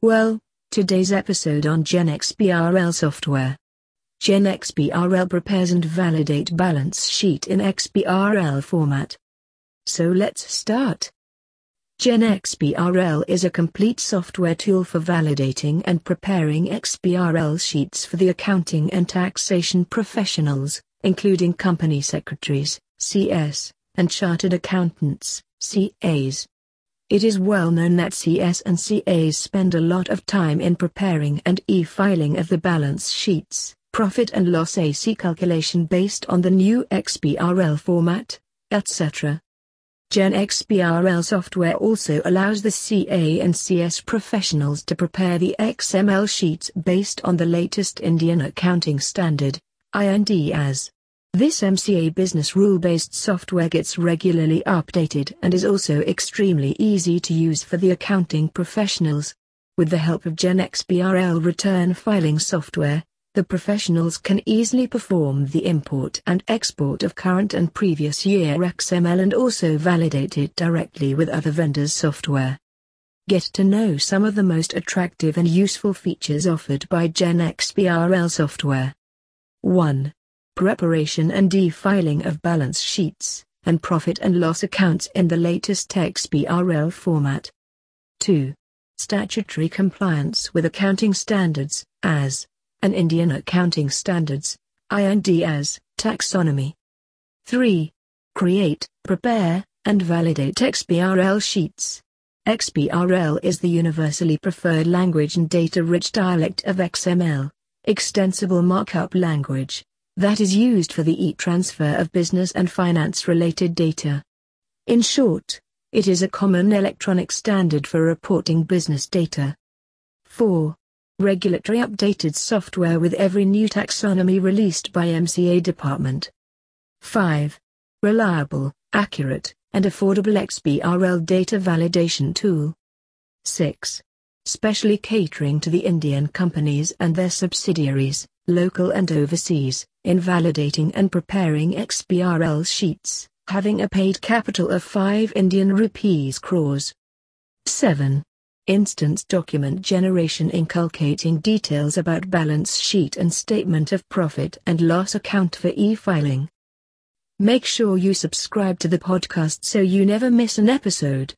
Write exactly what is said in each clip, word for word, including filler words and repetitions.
Well, today's episode on Gen X B R L software. Gen X B R L prepares and validates balance sheet in X B R L format. So let's start. Gen X B R L is a complete software tool for validating and preparing X B R L sheets for the accounting and taxation professionals, including company secretaries, C S, and chartered accountants, C As. It is well known that C S and C As spend a lot of time in preparing and e-filing of the balance sheets, profit and loss A C calculation based on the new X B R L format, et cetera. Gen X B R L software also allows the C A and C S professionals to prepare the X M L sheets based on the latest Indian accounting standard, Ind A S. This M C A business rule-based software gets regularly updated and is also extremely easy to use for the accounting professionals. With the help of Gen X B R L return filing software, the professionals can easily perform the import and export of current and previous year X M L and also validate it directly with other vendors' software. Get to know some of the most attractive and useful features offered by Gen X B R L software. one. Preparation and e-filing of balance sheets, and profit and loss accounts in the latest X B R L format. two. Statutory compliance with accounting standards, A S, and Indian accounting standards, Ind A S, taxonomy. three. Create, prepare, and validate X B R L sheets. X B R L is the universally preferred language and data-rich dialect of X M L, extensible markup language, that is used for the e-transfer of business and finance-related data. In short, it is a common electronic standard for reporting business data. four. Regulatory updated software with every new taxonomy released by M C A department. five. Reliable, accurate, and affordable X B R L data validation tool. six. Specially catering to the Indian companies and their subsidiaries, local and overseas, in validating and preparing X B R L sheets, having a paid capital of five Indian rupees crores. seven. Instance document generation inculcating details about balance sheet and statement of profit and loss account for e-filing. Make sure you subscribe to the podcast so you never miss an episode.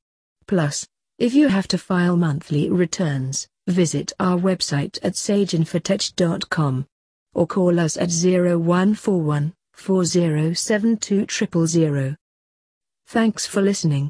Plus, if you have to file monthly returns, visit our website at sage infotech dot com. Or call us at zero one four one, four zero seven two zero zero. Thanks for listening.